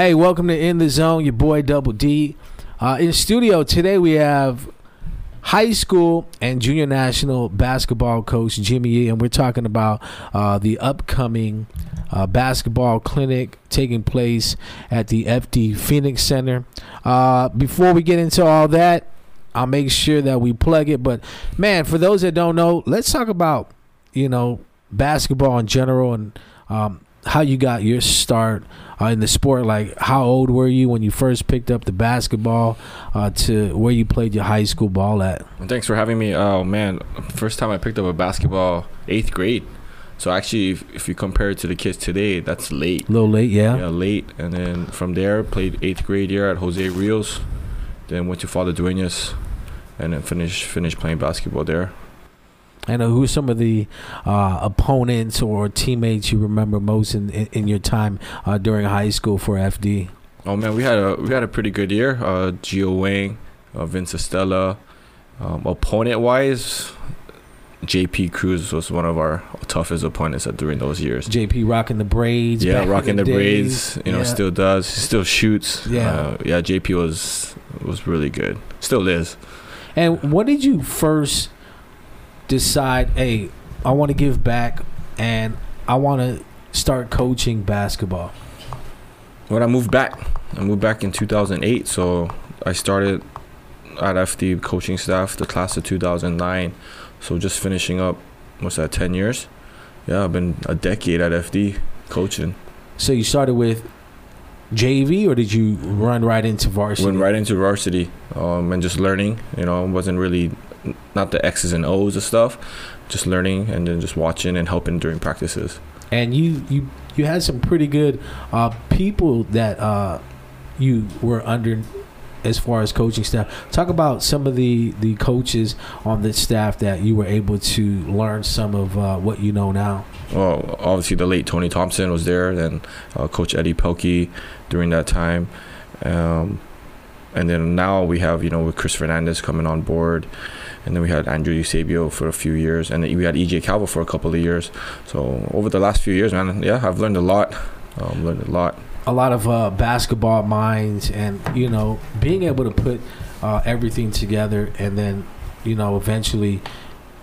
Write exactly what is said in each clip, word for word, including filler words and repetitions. Hey, welcome to In The Zone, your boy Double D. Uh, in studio today we have high school and junior national basketball coach Jimmy Yi, and we're talking about uh, the upcoming uh, basketball clinic taking place at the F D Phoenix Center. Uh, before we get into all that, I'll make sure that we plug it. But, man, for those that don't know, let's talk about, you know, basketball in general and um, how you got your start uh, in the sport. Like, how old were you when you first picked up the basketball uh, to where you played your high school ball at? Thanks for having me. Oh, man, first time I picked up a basketball, eighth grade. So, actually, if, if you compare it to the kids today, that's late. A little late, yeah. Yeah, late. And then from there, played eighth grade year at Jose Rios. Then went to Father Duenas, and then finished finished playing basketball there. And who are some of the uh, opponents or teammates you remember most in, in, in your time uh, during high school for F D? Oh man, we had a we had a pretty good year. Uh, Gio Wang, uh, Vince Estella. Um, opponent wise, J P Cruz was one of our toughest opponents during those years. J P rocking the braids. Yeah, rocking the, the braids. You know, yeah. Still does. Still shoots. Yeah, uh, yeah. J P was was really good. Still is. And what did you first decide? Hey, I want to give back, and I want to start coaching basketball. When I moved back, I moved back in two thousand eight. So I started at F D coaching staff the class of two thousand nine. So just finishing up, what's that, ten years? Yeah, I've been a decade at F D coaching. So you started with J V, or did you run right into varsity? Went right into varsity um, and just learning. You know, wasn't really, not the X's and O's and stuff, just learning and then just watching and helping during practices. And you you, you had some pretty good uh, people that uh, you were under as far as coaching staff. Talk about some of the, the coaches on the staff that you were able to learn some of uh, what you know now. Well, obviously the late Tony Thompson was there, then uh, Coach Eddie Pelkey during that time. Um, and then now we have, you know, with Chris Fernandez coming on board, and then we had Andrew Eusebio for a few years, and then we had E J Calvo for a couple of years. So over the last few years, man, yeah, I've learned a lot. Um, learned a lot. A lot of uh, basketball minds, and, you know, being able to put uh, everything together and then, you know, eventually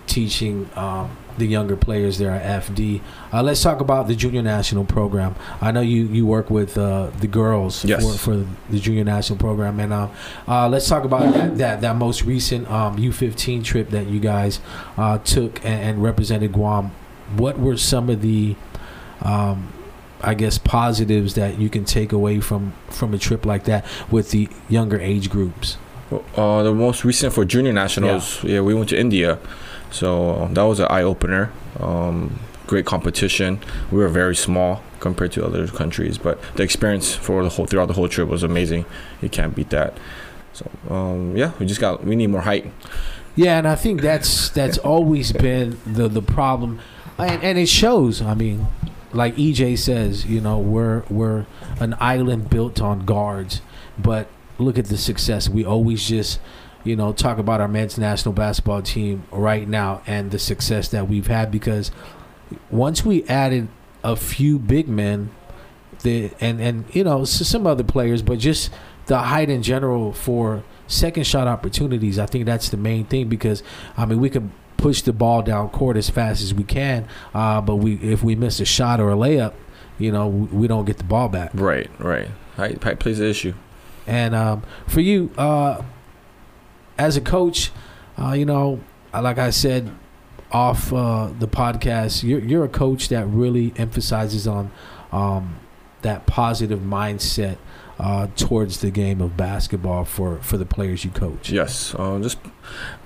teaching um, the younger players there at F D. Uh, let's talk about the junior national program. I know you, you work with uh, the girls yes. for, for the junior national program. And uh, uh, let's talk about that, that, that most recent um, U fifteen trip that you guys uh, took and, and represented Guam. What were some of the um, – I guess positives that you can take away from, from a trip like that with the younger age groups? Uh, the most recent for junior nationals, yeah, yeah we went to India. So that was an eye-opener. Um, great competition. We were very small compared to other countries, but the experience for the whole throughout the whole trip was amazing. You can't beat that. So um, yeah, we just got we need more height. Yeah, and I think that's that's always been the the problem, and and it shows. I mean, like E J says, you know, we're we're an island built on guards, but look at the success. We always just, you know, talk about our men's national basketball team right now and the success that we've had, because once we added a few big men, the and and you know some other players, but just the height in general for second shot opportunities, I think that's the main thing, because I mean we could push the ball down court as fast as we can, uh, but we if we miss a shot or a layup, you know, we, we don't get the ball back. Right, right. Height, height plays an issue. And um, for you, uh, as a coach, uh, you know, like I said off uh, the podcast, you're, you're a coach that really emphasizes on um, that positive mindset Uh, towards the game of basketball for, for the players you coach. Yes, uh, just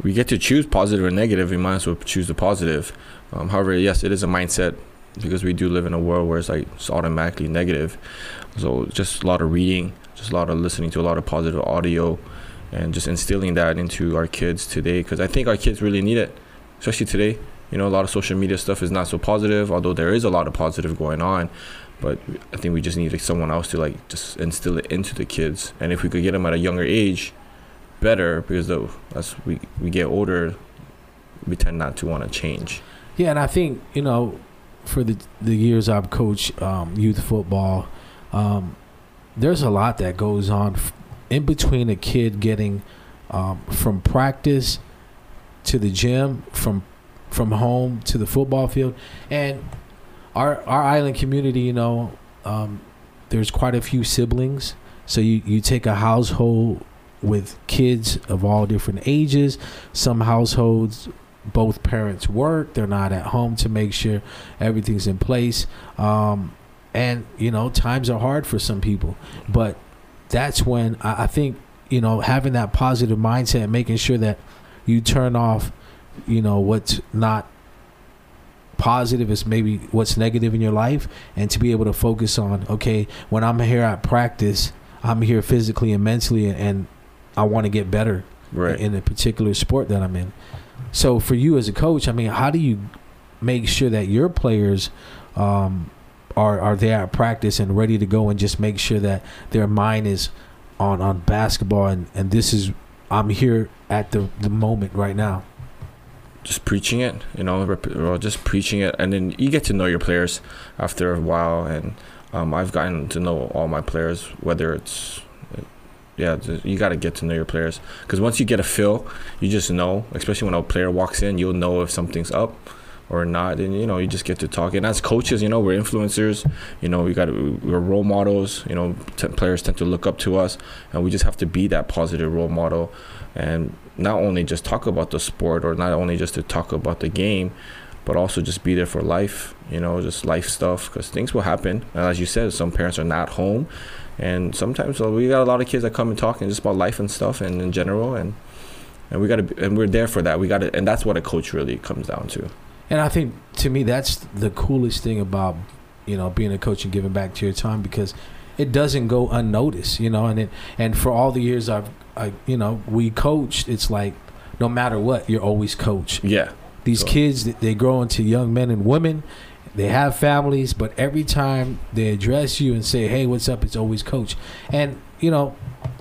we get to choose positive or negative. We might as well choose the positive. Um, however, yes, it is a mindset, because we do live in a world where it's like it's automatically negative. So just a lot of reading, just a lot of listening to a lot of positive audio, and just instilling that into our kids today, because I think our kids really need it, especially today. You know, a lot of social media stuff is not so positive, although there is a lot of positive going on. But I think we just need like, someone else to like just instill it into the kids. And if we could get them at a younger age, better, because though, as we, we get older, we tend not to want to change. Yeah, and I think, you know, for the the years I've coached um, youth football, um, there's a lot that goes on in between a kid getting um, from practice to the gym, from from home to the football field. And our our island community, you know, um, there's quite a few siblings. So you, you take a household with kids of all different ages. Some households, both parents work. They're not at home to make sure everything's in place. Um, and, you know, times are hard for some people. But that's when I, I think, you know, having that positive mindset and making sure that you turn off, you know, what's not positive is maybe what's negative in your life, and to be able to focus on, okay, when I'm here at practice, I'm here physically and mentally, and I want to get better right. in a particular sport that I'm in. So for you as a coach, I mean, how do you make sure that your players um, are are there at practice and ready to go, and just make sure that their mind is on, on basketball and, and this is, I'm here at the, the moment right now? Just preaching it, you know, rep- just preaching it. And then you get to know your players after a while. And um, I've gotten to know all my players, whether it's, yeah, you got to get to know your players. Because once you get a feel, you just know, especially when a player walks in, you'll know if something's up or not. And, you know, you just get to talk. And as coaches, you know, we're influencers. You know, we got we're role models. You know, t- players tend to look up to us. And we just have to be that positive role model. And not only just talk about the sport, or not only just to talk about the game, but also just be there for life, you know, just life stuff, because things will happen. And as you said, some parents are not home, and sometimes so we got a lot of kids that come and talk and just about life and stuff and in general, and and we got to, and we're there for that. We got to, and that's what a coach really comes down to. And I think to me that's the coolest thing about, you know, being a coach and giving back to your time, because it doesn't go unnoticed, you know. And it, and for all the years I've, I, you know, we coached, it's like no matter what, you're always coach. Yeah. These so. kids, they grow into young men and women. They have families, but every time they address you and say, hey, what's up, it's always coach. And, you know,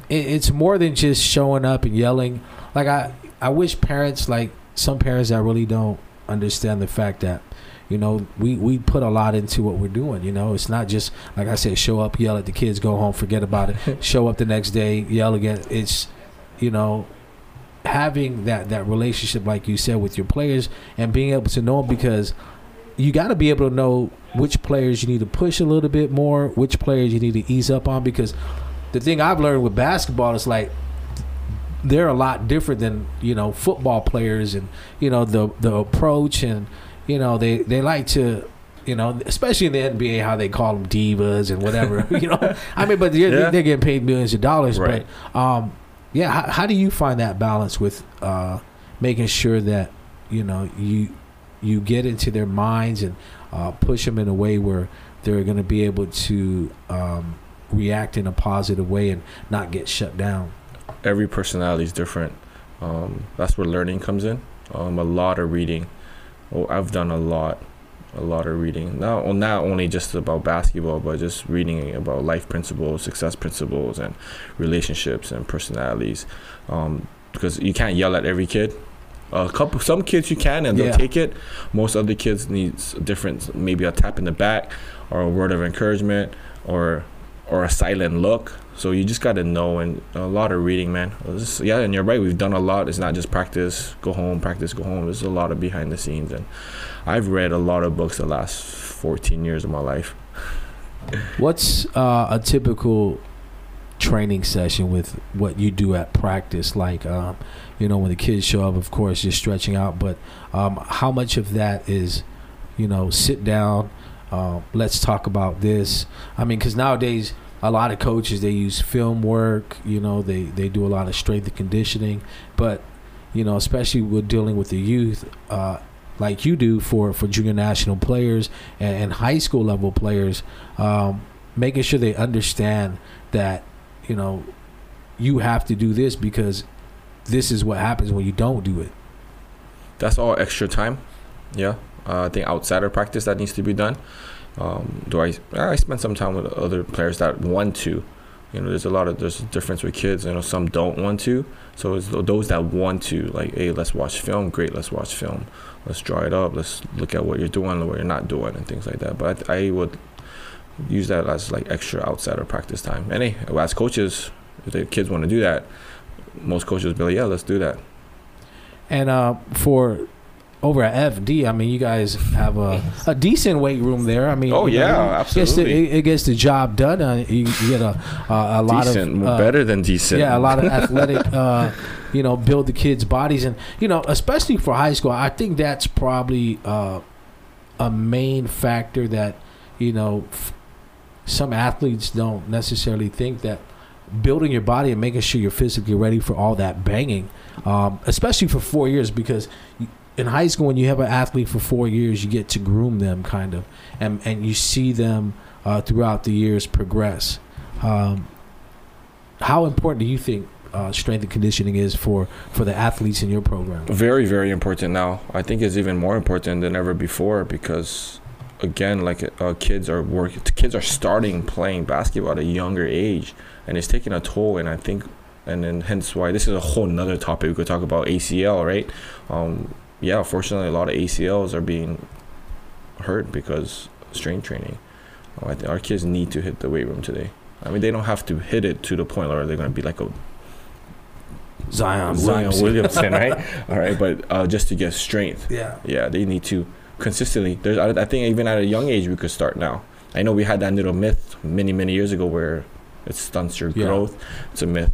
it, it's more than just showing up and yelling. Like, I, I wish parents, like some parents that really don't understand the fact that, you know, we, we put a lot into what we're doing, you know. It's not just, like I said, show up, yell at the kids, go home, forget about it. Show up the next day, yell again. It's, you know, having that, that relationship, like you said, with your players and being able to know them, because you got to be able to know which players you need to push a little bit more, which players you need to ease up on, because the thing I've learned with basketball is, like, they're a lot different than, you know, football players and, you know, the the approach and, you know, they, they like to, you know, especially in the N B A, how they call them divas and whatever, you know. I mean, but they're, yeah. they're getting paid millions of dollars. Right. But, um, yeah, how, how do you find that balance with uh, making sure that, you know, you you get into their minds and uh, push them in a way where they're going to be able to um, react in a positive way and not get shut down? Every personality is different. Um, that's where learning comes in. Um, a lot of reading. Oh, I've done a lot, a lot of reading. Not, not only just about basketball, but just reading about life principles, success principles, and relationships and personalities. Um, because you can't yell at every kid. A couple, some kids you can, and they'll yeah. take it. Most other kids need different, maybe a tap in the back, or a word of encouragement, or or a silent look. So you just got to know, and a lot of reading, man. Just, yeah, and you're right. We've done a lot. It's not just practice, go home, practice, go home. There's a lot of behind the scenes. And I've read a lot of books the last fourteen years of my life. What's uh, a typical training session with what you do at practice? Like, um, you know, when the kids show up, of course, you're stretching out. But um, how much of that is, you know, sit down, uh, let's talk about this? I mean, because nowadays, a lot of coaches, they use film work, you know, they, they do a lot of strength and conditioning. But, you know, especially with dealing with the youth, uh, like you do for, for junior national players and, and high school level players, um, making sure they understand that, you know, you have to do this because this is what happens when you don't do it. That's all extra time. Yeah. Uh, I think outside of practice that needs to be done. Um, do I? I spend some time with other players that want to. You know, there's a lot of there's a difference with kids. You know, some don't want to. So it's those that want to, like, hey, let's watch film. Great, let's watch film. Let's draw it up. Let's look at what you're doing, what you're not doing, and things like that. But I, I would use that as like extra outside of practice time. And hey, as coaches, if the kids want to do that, most coaches be like, yeah, let's do that. And uh, for over at F D, I mean, you guys have a, a decent weight room there. I mean, oh yeah, know, absolutely. Gets the, it, it gets the job done. Uh, you, you get a a, a lot decent, of uh, better than decent. Yeah, a lot of athletic. Uh, you know, build the kids' bodies, and you know, especially for high school, I think that's probably uh, a main factor that you know f- some athletes don't necessarily think that. Building your body and making sure you're physically ready for all that banging, um, especially for four years, because in high school, when you have an athlete for four years, you get to groom them kind of, and, and you see them uh, throughout the years progress. Um, how important do you think uh, strength and conditioning is for, for the athletes in your program? Very, very important now. I think it's even more important than ever before because, again, like uh, kids are working, kids are starting playing basketball at a younger age. And it's taking a toll, and I think, and then hence why this is a whole nother topic. We could talk about A C L, right? Um, yeah, fortunately, a lot of A C Ls are being hurt because of strength training. Oh, I th- our kids need to hit the weight room today. I mean, they don't have to hit it to the point where they're going to be like a Zion Zion Williamson, Williamson right? All right, but uh, just to get strength. Yeah. Yeah, they need to consistently. There's, I, I think even at a young age, we could start now. I know we had that little myth many, many years ago where it stunts your growth. Yeah. It's a myth.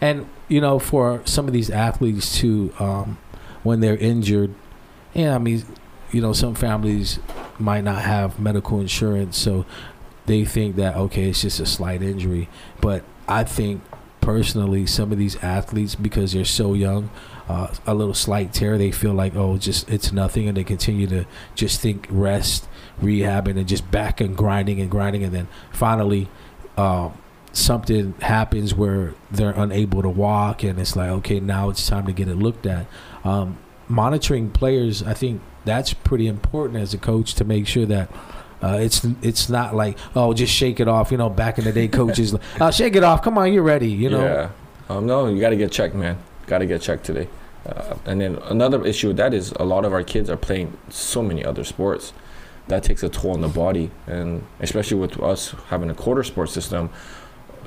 And, you know, for some of these athletes, too, um, when they're injured, yeah, I mean, you know, some families might not have medical insurance, so they think that, okay, it's just a slight injury. But I think, personally, some of these athletes, because they're so young, uh, a little slight tear, they feel like, oh, just it's nothing, and they continue to just think rest, rehabbing, and just back and grinding and grinding, and then finally um, – something happens where they're unable to walk, and it's like, okay, now it's time to get it looked at. Um, monitoring players, I think that's pretty important as a coach to make sure that uh, it's it's not like, oh, just shake it off. You know, back in the day, coaches, like, oh, shake it off. Come on, you're ready. You know. Yeah. Um, no, you got to get checked, man. Got to get checked today. Uh, and then another issue with that is a lot of our kids are playing so many other sports. That takes a toll on the body, and especially with us having a quarter sport system.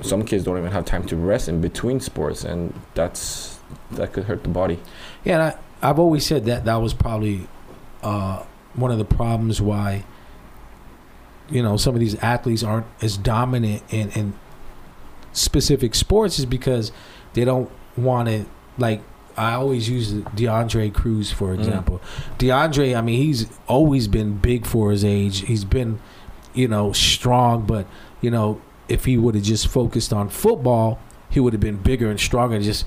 Some kids don't even have time to rest in between sports, and that's that could hurt the body. Yeah, and I, I've always said that that was probably uh, one of the problems why, you know, some of these athletes aren't as dominant in, in specific sports is because they don't want to, like, I always use DeAndre Cruz, for example. Mm. DeAndre, I mean, he's always been big for his age. He's been, you know, strong, but, you know, if he would have just focused on football, he would have been bigger and stronger and just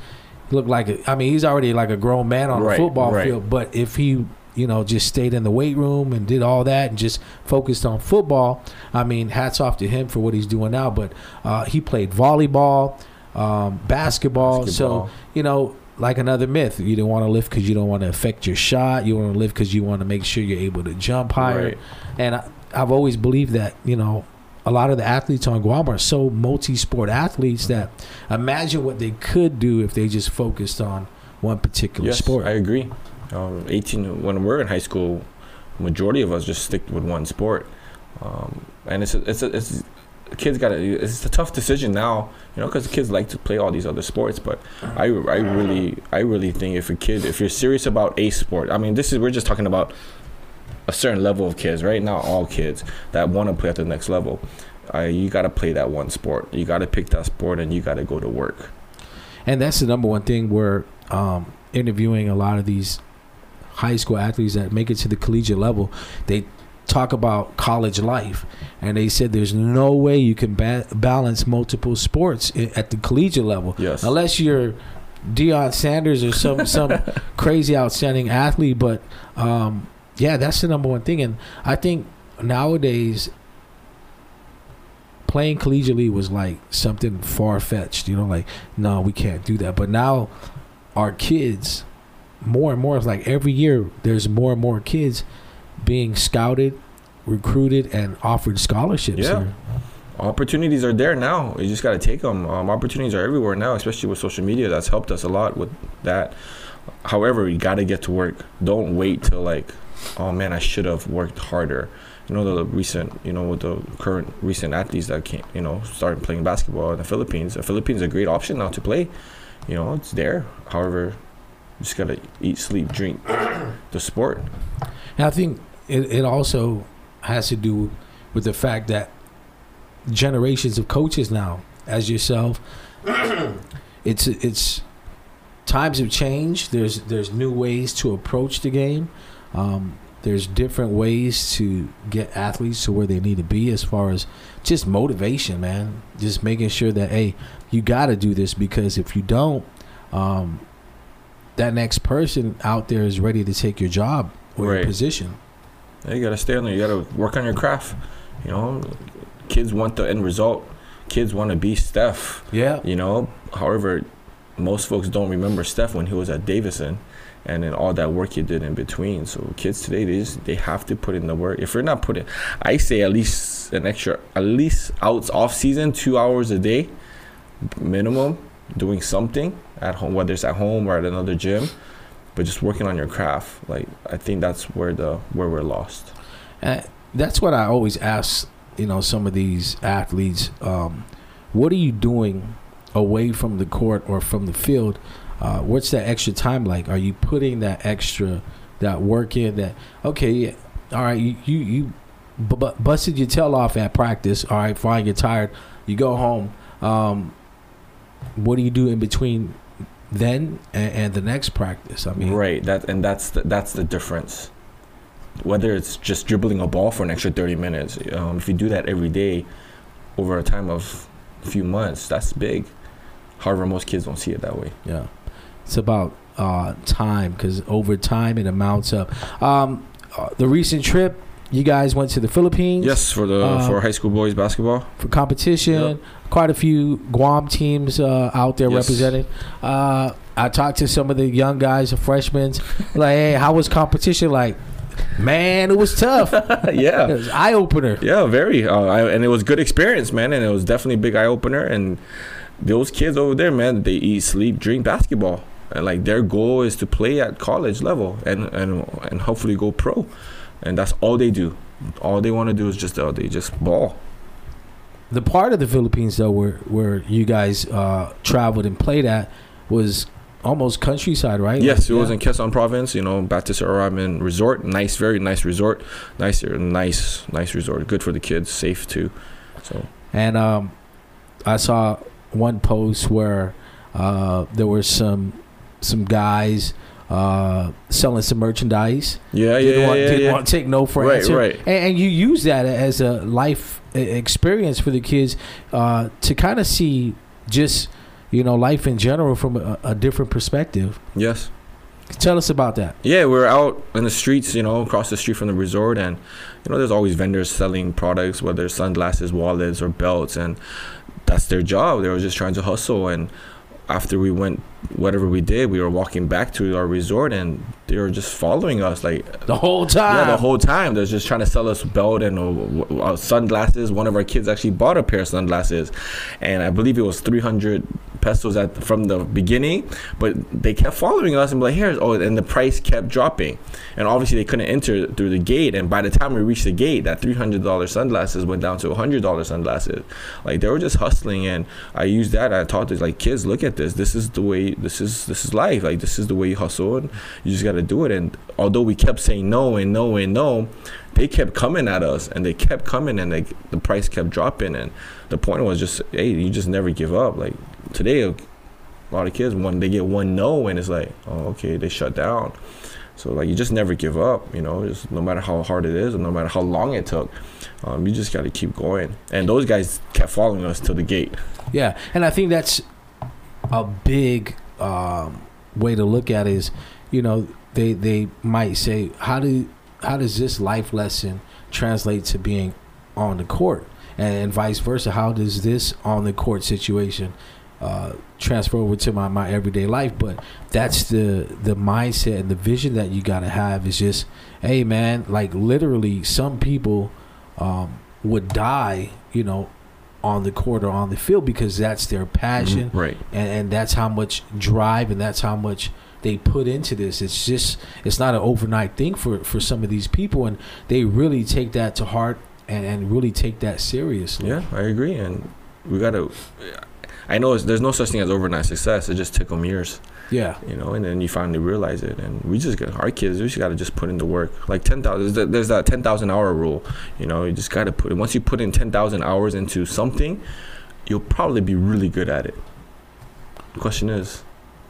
looked like a, I mean, he's already like a grown man on right, the football right. field. But if he, you know, just stayed in the weight room and did all that and just focused on football, I mean, hats off to him for what he's doing now. But uh, he played volleyball, um, basketball, basketball. So, you know, like another myth, you don't want to lift because you don't want to affect your shot. You want to lift because you want to make sure you're able to jump higher. Right. And I, I've always believed that, you know, a lot of the athletes on Guam are so multi-sport athletes that imagine what they could do if they just focused on one particular yes, sport. I agree. Um, eighteen when we're in high school, majority of us just stick with one sport, um, and it's a, it's a, it's kids got to. It's a tough decision now, you know, because kids like to play all these other sports. But I, I really I really think if a kid if you're serious about a sport, I mean, this is we're just talking about a certain level of kids, right? Not all kids that want to play at the next level. Uh, you got to play that one sport. You got to pick that sport, and you got to go to work. And that's the number one thing we're um, interviewing a lot of these high school athletes that make it to the collegiate level. They talk about college life, and they said there's no way you can ba- balance multiple sports I- at the collegiate level. Yes. Unless you're Deion Sanders or some, some crazy outstanding athlete, but um, – yeah, that's the number one thing. And I think nowadays playing collegiately was like something far-fetched. You know, like, no, we can't do that. But now our kids, more and more, like every year there's more and more kids being scouted, recruited, and offered scholarships. Yeah, here. Opportunities are there now. You just got to take them. Um, opportunities are everywhere now, especially with social media. That's helped us a lot with that. However, you got to get to work. Don't wait till, like, oh man, I should have worked harder. You know, the recent, you know, with the current recent athletes that came, you know, started playing basketball in the Philippines. The Philippines is a great option now to play. You know, it's there. However, you just got to eat, sleep, drink the sport. And I think it, it also has to do with the fact that generations of coaches now, as yourself, it's it's times have changed. There's there's new ways to approach the game. Um, there's different ways to get athletes to where they need to be as far as just motivation, man. Just making sure that, hey, you got to do this, because if you don't, um, that next person out there is ready to take your job or right. your position. Yeah, you got to stay on there. You got to work on your craft. You know, kids want the end result. Kids want to be Steph. Yeah. You know, however, most folks don't remember Steph when he was at Davidson, and then all that work he did in between. So kids today, they just, they have to put in the work. If you're not putting, I say at least an extra, at least out off season, two hours a day, minimum, doing something at home, whether it's at home or at another gym, but just working on your craft. Like, I think that's where the where we're lost. And that's what I always ask. You know, some of these athletes, um, what are you doing away from the court or from the field? Uh, what's that extra time like? Are you putting that extra, that work in? That, okay, all right, you you, you b- b- busted your tail off at practice. All right, fine, you're tired. You go home. Um, what do you do in between then and, and the next practice? I mean, right. That and that's the, that's the difference. Whether it's just dribbling a ball for an extra thirty minutes, um, if you do that every day over a time of a few months, that's big. However, most kids don't see it that way. Yeah, it's about uh, time, because over time it amounts up. Um, uh, the recent trip, you guys went to the Philippines. Yes, for the uh, for high school boys basketball for competition. Yep. Quite a few Guam teams uh, out there yes. representing. Uh, I talked to some of the young guys, the freshmen. Like, hey, how was competition like? Man, it was tough. Yeah, it was eye opener. Yeah, very. Uh, I, and it was good experience, man. And it was definitely a big eye opener. And those kids over there, man, they eat, sleep, drink basketball, and like their goal is to play at college level and and and hopefully go pro. And that's all they do. All they want to do is just uh, they just ball. The part of the Philippines though where where you guys uh, traveled and played at was almost countryside, right? Yes, it yeah. was in Quezon Province, you know, Batista Araman Resort. Nice, very nice resort. Nice, nice, nice resort. Good for the kids, safe too. So. And um, I saw one post where uh, there were some some guys uh, selling some merchandise. Yeah, didn't yeah, want, yeah. Didn't yeah. want to take no for an right, answer. Right, right. And, and you use that as a life experience for the kids uh, to kind of see just – you know, life in general from a, a different perspective. Yes. Tell us about that. Yeah, we're out in the streets, you know, across the street from the resort. And, you know, there's always vendors selling products, whether sunglasses, wallets, or belts. And that's their job. They were just trying to hustle. And after we went, whatever we did, we were walking back to our resort, and they were just following us. Like the whole time. Yeah, the whole time. They're just trying to sell us a belt and uh, uh, sunglasses. One of our kids actually bought a pair of sunglasses. And I believe it was three hundred pesos at from the beginning, but they kept following us and be like, here's oh, and the price kept dropping, and obviously they couldn't enter through the gate. And by the time we reached the gate, that three hundred dollars sunglasses went down to one hundred dollars sunglasses. Like, they were just hustling, and I used that. I taught these like kids, look at this. This is the way. This is this is life. Like, this is the way you hustle, and you just got to do it. And although we kept saying no and no and no, they kept coming at us, and they kept coming, and they, the price kept dropping. And the point was just, hey, you just never give up. Like, today, a lot of kids, when they get one no, and it's like, oh, okay, they shut down. So, like, you just never give up, you know, just no matter how hard it is or no matter how long it took, um, you just got to keep going. And those guys kept following us to the gate. Yeah, and I think that's a big um, way to look at it is, you know, they, they might say, how do how does this life lesson translate to being on the court? And vice versa, how does this on the court situation Uh, transfer over to my, my everyday life? But that's the the mindset and the vision that you gotta have. Is just, hey man, like, literally some people um, would die, you know, on the court or on the field, because that's their passion, mm-hmm, right? And, and that's how much drive and that's how much they put into this. It's just, it's not an overnight thing for, for some of these people, and they really take that to heart and, and really take that seriously. Yeah, I agree. And we got to, I know it's, there's no such thing as overnight success. It just took them years. Yeah. You know, and then you finally realize it. And we just got, our kids, we just got to just put in the work. Like ten thousand, there's that ten thousand hour rule. You know, you just got to put it. Once you put in ten thousand hours into something, you'll probably be really good at it. The question is,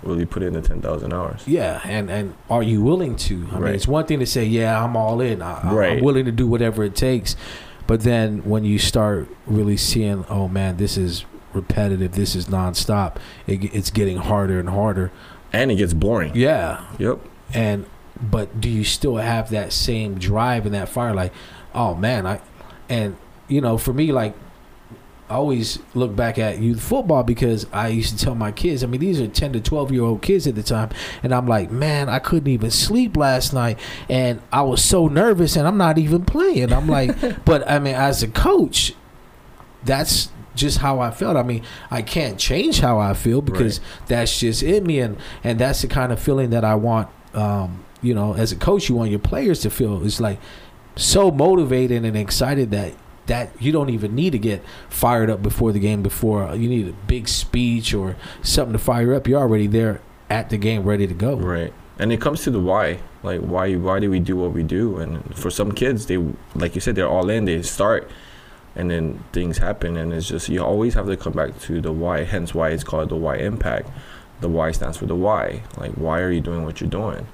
will you put in the ten thousand hours? Yeah, and, and are you willing to? I right. mean, it's one thing to say, yeah, I'm all in. I, I'm right. willing to do whatever it takes. But then when you start really seeing, oh, man, this is repetitive, this is nonstop, it, it's getting harder and harder. And it gets boring. Yeah. Yep. And but do you still have that same drive and that fire? Like, oh, man. I And, you know, for me, like, I always look back at youth football because I used to tell my kids, I mean, these are ten to twelve-year-old kids at the time, and I'm like, man, I couldn't even sleep last night, and I was so nervous, and I'm not even playing. I'm like, but, I mean, as a coach, that's just how I felt. I mean, I can't change how I feel because right. that's just in me, and, and that's the kind of feeling that I want, um, you know, as a coach, you want your players to feel. It's like so motivated and excited that that you don't even need to get fired up before the game. Before you need a big speech or something to fire up, you're already there at the game, ready to go. Right, and it comes to the why. Like, why? Why do we do what we do? And for some kids, they, like you said, they're all in. They start, and then things happen, and it's just, you always have to come back to the why. Hence, why it's called the Y Impact. The Y stands for the why. Like, why are you doing what you're doing?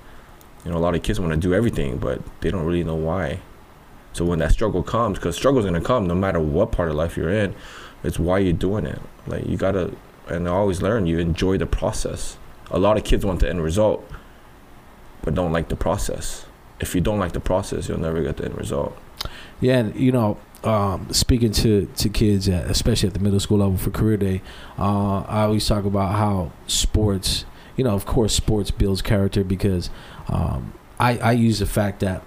You know, a lot of kids want to do everything, but they don't really know why. So when that struggle comes, because struggle's going to come no matter what part of life you're in, it's why you're doing it. Like, you got to, and I always learn, you enjoy the process. A lot of kids want the end result, but don't like the process. If you don't like the process, you'll never get the end result. Yeah, and, you know, um, speaking to, to kids, at, especially at the middle school level for career day, uh, I always talk about how sports, you know, of course, sports builds character because um, I, I use the fact that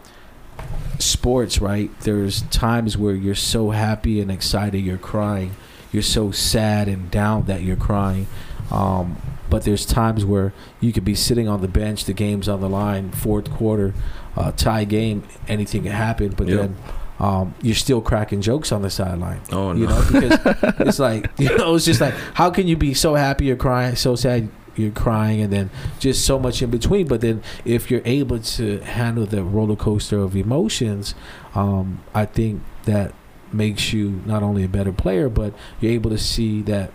sports, right, there's times where you're so happy and excited you're crying, you're so sad and down that you're crying, um but there's times where you could be sitting on the bench, the game's on the line, fourth quarter, uh tie game, anything can happen, but yep. then um you're still cracking jokes on the sideline. Oh no. You know, because it's like, you know, it's just like, how can you be so happy you're crying, so sad you're crying, and then just so much in between. But then if you're able to handle the roller coaster of emotions, um, I think that makes you not only a better player, but you're able to see that,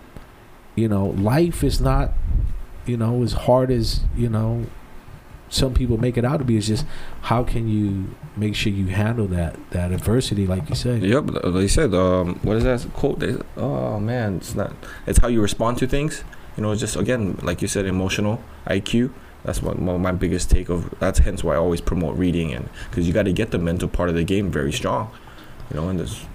you know, life is not, you know, as hard as, you know, some people make it out to be. It's just, how can you make sure you handle that that adversity, like you said? Yep, they said, um, what is that quote? Oh, man, it's not. It's how you respond to things. You know, just again, like you said, emotional I Q. That's what my biggest take of. That's hence why I always promote reading, and because you got to get the mental part of the game very strong. You know, and this,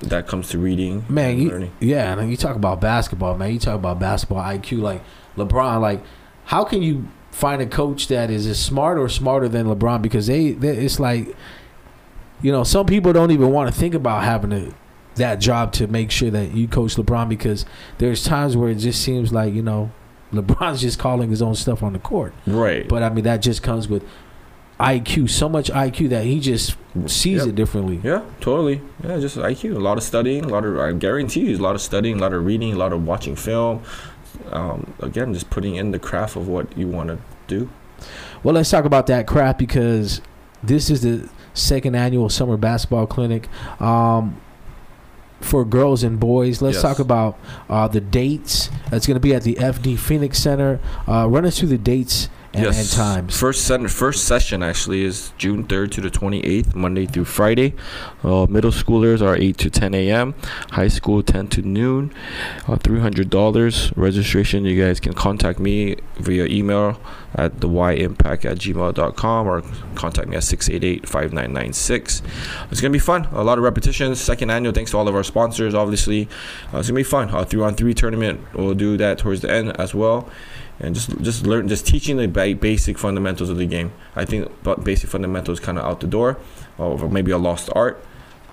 that comes to reading, man. And you, learning. Yeah, and you talk about basketball, man. You talk about basketball I Q, like LeBron. Like, how can you find a coach that is as smart or smarter than LeBron? Because they, they it's like, you know, some people don't even want to think about having to. That job to make sure that you coach LeBron, because there's times where it just seems like, you know, LeBron's just calling his own stuff on the court. Right. But, I mean, that just comes with I Q, so much I Q that he just sees yep. it differently. Yeah, totally. Yeah, just I Q. A lot of studying, a lot of, I guarantee you, a lot of studying, a lot of reading, a lot of watching film. Um, again, just putting in the craft of what you want to do. Well, let's talk about that craft, because this is the second annual summer basketball clinic. Um For girls and boys, let's yes. talk about uh, the dates. That's going to be at the F D Phoenix Center. Uh, run us through the dates and, yes. and times. First, center, first session actually is June third to the twenty-eighth, Monday through Friday. Uh, middle schoolers are eight to ten a.m., high school ten to noon, uh, three hundred dollars. Registration, you guys can contact me via email at the y impact at gmail dot com or contact me at six eight eight, five nine nine six. It's going to be fun. A lot of repetitions. Second annual, thanks to all of our sponsors, obviously. Uh, it's going to be fun. A three-on-three tournament, we'll do that towards the end as well. And just just learn, just teaching the ba- basic fundamentals of the game. I think basic fundamentals kind of out the door, or maybe a lost art,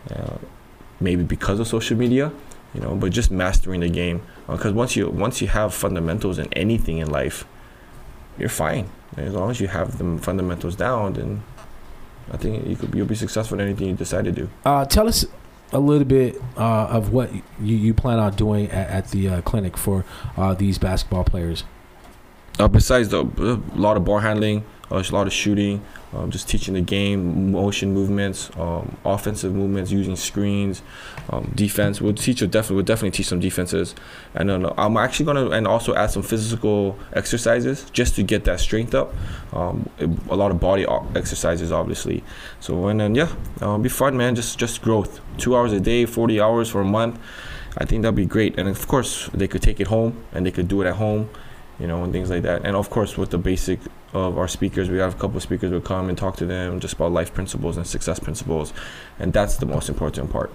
uh, maybe because of social media, you know. But just mastering the game, because uh, once you once you have fundamentals in anything in life, you're fine. And as long as you have the fundamentals down, then I think you could, you'll be successful in anything you decide to do. Uh, tell us a little bit uh, of what you, you plan on doing at, at the uh, clinic for uh, these basketball players. Uh, besides the, a lot of ball handling, uh, a lot of shooting, um, just teaching the game, motion movements, um, offensive movements, using screens, um, defense. We'll teach you definitely. We'll definitely teach some defenses, and uh, I'm actually gonna and also add some physical exercises just to get that strength up. Um, a lot of body exercises, obviously. So and then yeah, it'll be fun, man. Just just growth. Two hours a day, forty hours for a month. I think that'd be great. And of course, they could take it home and they could do it at home. You know, and things like that. And of course, with the basic of our speakers, we have a couple of speakers who come and talk to them just about life principles and success principles. And that's the most important part.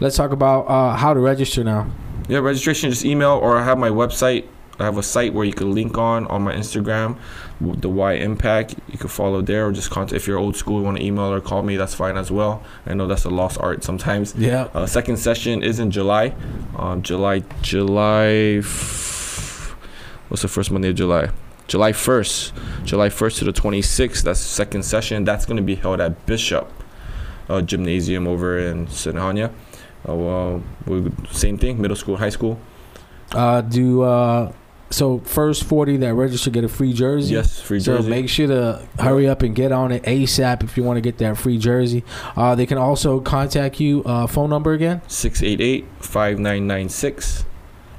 Let's talk about uh, how to register now. Yeah, registration, just email, or I have my website. I have a site where you can link on, on my Instagram, the Y Impact. You can follow there, or just contact, if you're old school, you want to email or call me, that's fine as well. I know that's a lost art sometimes. Yeah. Uh, second session is in July. Um, July, July... F- What's the first Monday of July? July first. July first to the twenty-sixth. That's the second session. That's going to be held at Bishop uh, Gymnasium over in Sanonia. Uh, well, we, same thing, middle school, high school. Uh, do uh, So first forty that register get a free jersey? Yes, free jersey. So make sure to hurry up and get on it ASAP if you want to get that free jersey. Uh, they can also contact you. Uh, phone number again? six eight eight, five nine nine six.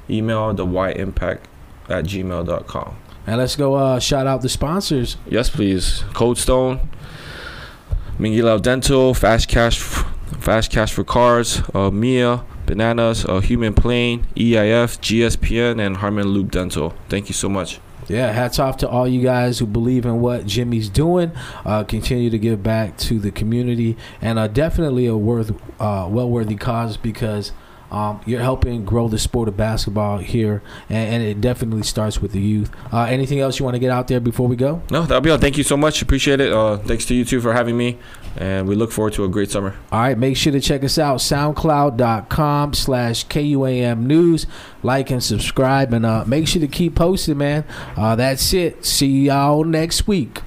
Email the Y Impact at gmail dot com. And let's go uh, shout out the sponsors. Yes, please. Coldstone, Mingila Dental, Fast Cash, Fast Cash for Cars, uh, Mia Bananas, uh, Human Plane, E I F, G S P N, and Harmon Loop Dental. Thank you so much. Yeah, hats off to all you guys who believe in what Jimmy's doing. Uh, continue to give back to the community, and uh, definitely a worth, uh, well-worthy cause, because Um, you're helping grow the sport of basketball here, and, and it definitely starts with the youth. Uh, anything else you want to get out there before we go? No, that'll be all. Thank you so much. Appreciate it. Uh, thanks to you, too, for having me, and we look forward to a great summer. All right, make sure to check us out, soundcloud.com slash KUAM News. Like and subscribe, and uh, make sure to keep posting, man. Uh, that's it. See y'all next week.